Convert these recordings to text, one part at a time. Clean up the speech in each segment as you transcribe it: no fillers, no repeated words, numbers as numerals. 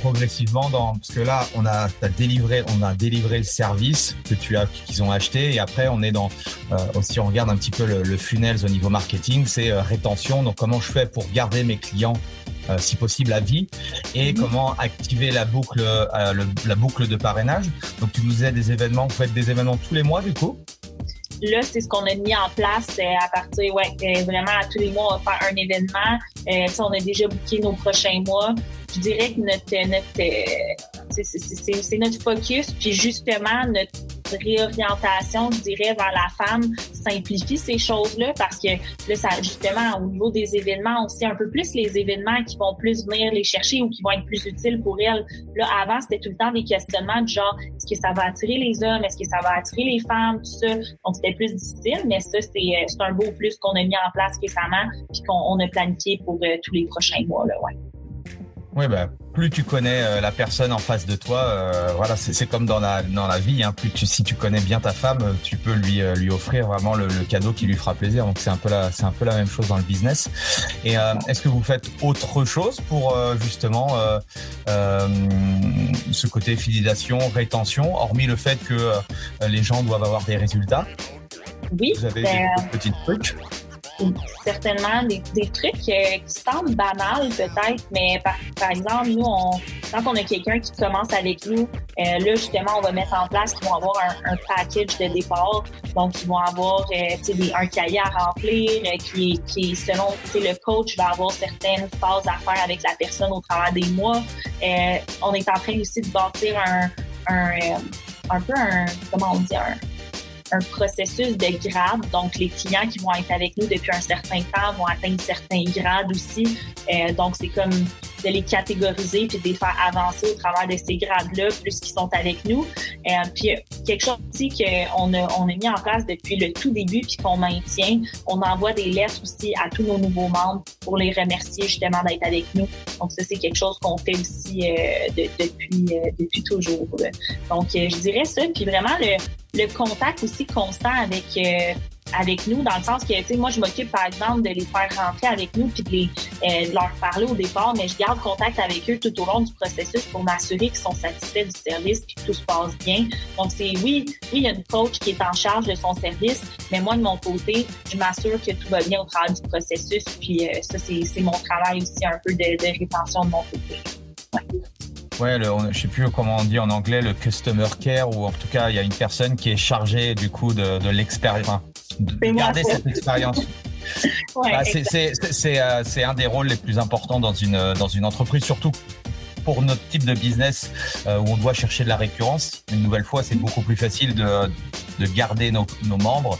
Progressivement parce que là on a délivré le service qu'ils ont acheté, et après on est dans si on regarde un petit peu le funnel au niveau marketing, c'est rétention, donc comment je fais pour garder mes clients si possible à vie, et comment activer la boucle de parrainage. Donc tu nous disais des événements, vous faites des événements tous les mois du coup? Là, c'est ce qu'on a mis en place à partir, vraiment à tous les mois, on va faire un événement. On a déjà booké nos prochains mois. Je dirais que c'est notre focus, puis justement, notre réorientation, je dirais, vers la femme simplifie ces choses-là, parce que là, ça, justement, au niveau des événements, on sait un peu plus les événements qui vont plus venir les chercher ou qui vont être plus utiles pour elles. Là, avant, c'était tout le temps des questionnements du genre, est-ce que ça va attirer les hommes? Est-ce que ça va attirer les femmes? Tout ça. Donc, c'était plus difficile, mais ça, c'est un beau plus qu'on a mis en place récemment, puis qu'on a planifié pour tous les prochains mois, là, ouais. Oui, plus tu connais la personne en face de toi, c'est comme dans la vie, hein, si tu connais bien ta femme, tu peux lui offrir vraiment le cadeau qui lui fera plaisir. Donc c'est un peu la même chose dans le business. Et est-ce que vous faites autre chose pour justement ce côté fidélisation, rétention, hormis le fait que les gens doivent avoir des résultats? Oui. Vous avez des petits trucs? Certainement des trucs qui semblent banals peut-être, mais par exemple, nous, quand on a quelqu'un qui commence avec nous, là justement, on va mettre en place qu'ils vont avoir un package de départ. Donc, ils vont avoir un cahier à remplir qui selon le coach, va avoir certaines phases à faire avec la personne au travers des mois. On est en train aussi de bâtir un processus de grade. Donc, les clients qui vont être avec nous depuis un certain temps vont atteindre certains grades aussi. Donc, c'est comme de les catégoriser puis de les faire avancer au travers de ces grades-là, plus qu'ils sont avec nous. Puis, quelque chose aussi qu'on a mis en place depuis le tout début puis qu'on maintient, on envoie des lettres aussi à tous nos nouveaux membres pour les remercier justement d'être avec nous. Donc, ça, c'est quelque chose qu'on fait aussi depuis toujours. Là. Donc, je dirais ça. Puis vraiment, le contact aussi constant avec nous, dans le sens que, tu sais, moi, je m'occupe, par exemple, de les faire rentrer avec nous puis de leur parler au départ, mais je garde contact avec eux tout au long du processus pour m'assurer qu'ils sont satisfaits du service puis que tout se passe bien. Donc, oui, il y a une coach qui est en charge de son service, mais moi, de mon côté, je m'assure que tout va bien au travers du processus, puis ça, c'est mon travail aussi un peu de rétention de mon côté. Ouais. Ouais, je sais plus comment on dit en anglais, le customer care, ou en tout cas, il y a une personne qui est chargée du coup de l'expérience, de garder cette expérience. Ouais, bah, c'est un des rôles les plus importants dans une entreprise, surtout pour notre type de business où on doit chercher de la récurrence. Une nouvelle fois, c'est beaucoup plus facile de garder nos membres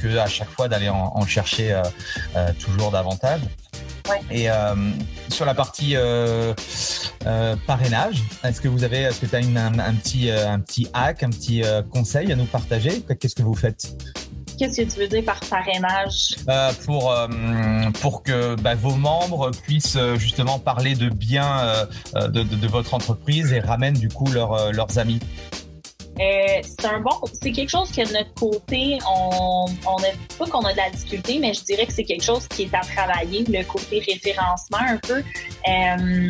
que à chaque fois d'aller en chercher toujours davantage. Ouais. Et sur la partie parrainage, est-ce que tu as un petit hack, un petit conseil à nous partager? Qu'est-ce que vous faites? Qu'est-ce que tu veux dire par parrainage? Pour que vos membres puissent justement parler de bien de votre entreprise et ramènent du coup leurs amis. C'est quelque chose que de notre côté, pas qu'on a de la difficulté, mais je dirais que c'est quelque chose qui est à travailler, le côté référencement un peu. Je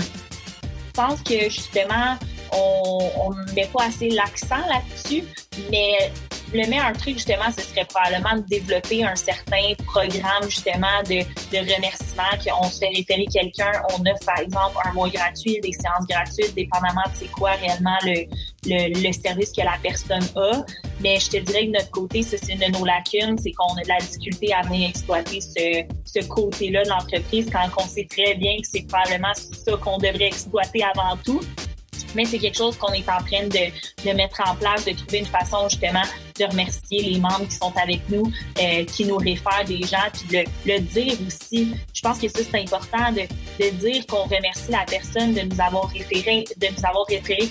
pense que justement, on ne met pas assez l'accent là-dessus, mais le meilleur truc, justement, ce serait probablement de développer un certain programme, justement, de remerciement, qu'on se fait référer quelqu'un, on offre, par exemple, un mois gratuit, des séances gratuites, dépendamment de c'est quoi réellement le service que la personne a. Mais je te dirais que de notre côté, ça, c'est une de nos lacunes, c'est qu'on a de la difficulté à venir exploiter ce côté-là de l'entreprise, quand on sait très bien que c'est probablement ça qu'on devrait exploiter avant tout. mais c'est quelque chose qu'on est en train de mettre en place, de trouver une façon justement de remercier les membres qui sont avec nous, qui nous réfèrent des gens, puis le dire aussi. Je pense que ça, c'est important de dire qu'on remercie la personne de nous avoir référé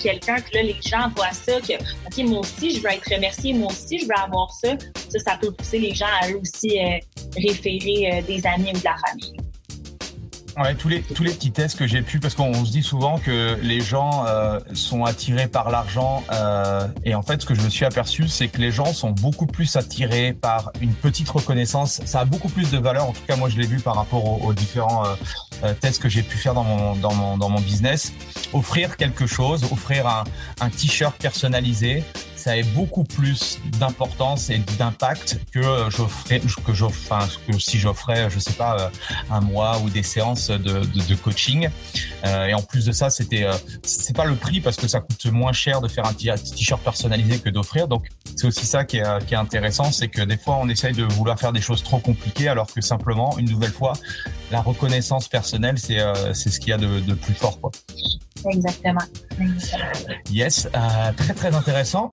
quelqu'un, que là, les gens voient ça, que OK, moi aussi, je veux être remercié, moi aussi, je veux avoir ça. Ça, ça peut pousser les gens à eux aussi référer des amis ou de la famille. Ouais, tous les petits tests que j'ai pu, parce qu'on se dit souvent que les gens sont attirés par l'argent et en fait ce que je me suis aperçu, c'est que les gens sont beaucoup plus attirés par une petite reconnaissance. Ça a beaucoup plus de valeur, en tout cas moi je l'ai vu par rapport aux différents tests que j'ai pu faire dans mon business. Offrir quelque chose, offrir un t-shirt personnalisé, ça a beaucoup plus d'importance et d'impact que si j'offrais, je sais pas, un mois ou des séances de coaching. Et en plus de ça, c'est pas le prix parce que ça coûte moins cher de faire un t-shirt personnalisé que d'offrir. Donc, c'est aussi ça qui est intéressant, c'est que des fois, on essaye de vouloir faire des choses trop compliquées alors que simplement, une nouvelle fois, la reconnaissance personnelle, c'est ce qu'il y a de plus fort, quoi. Exactement. Yes, très, très intéressant.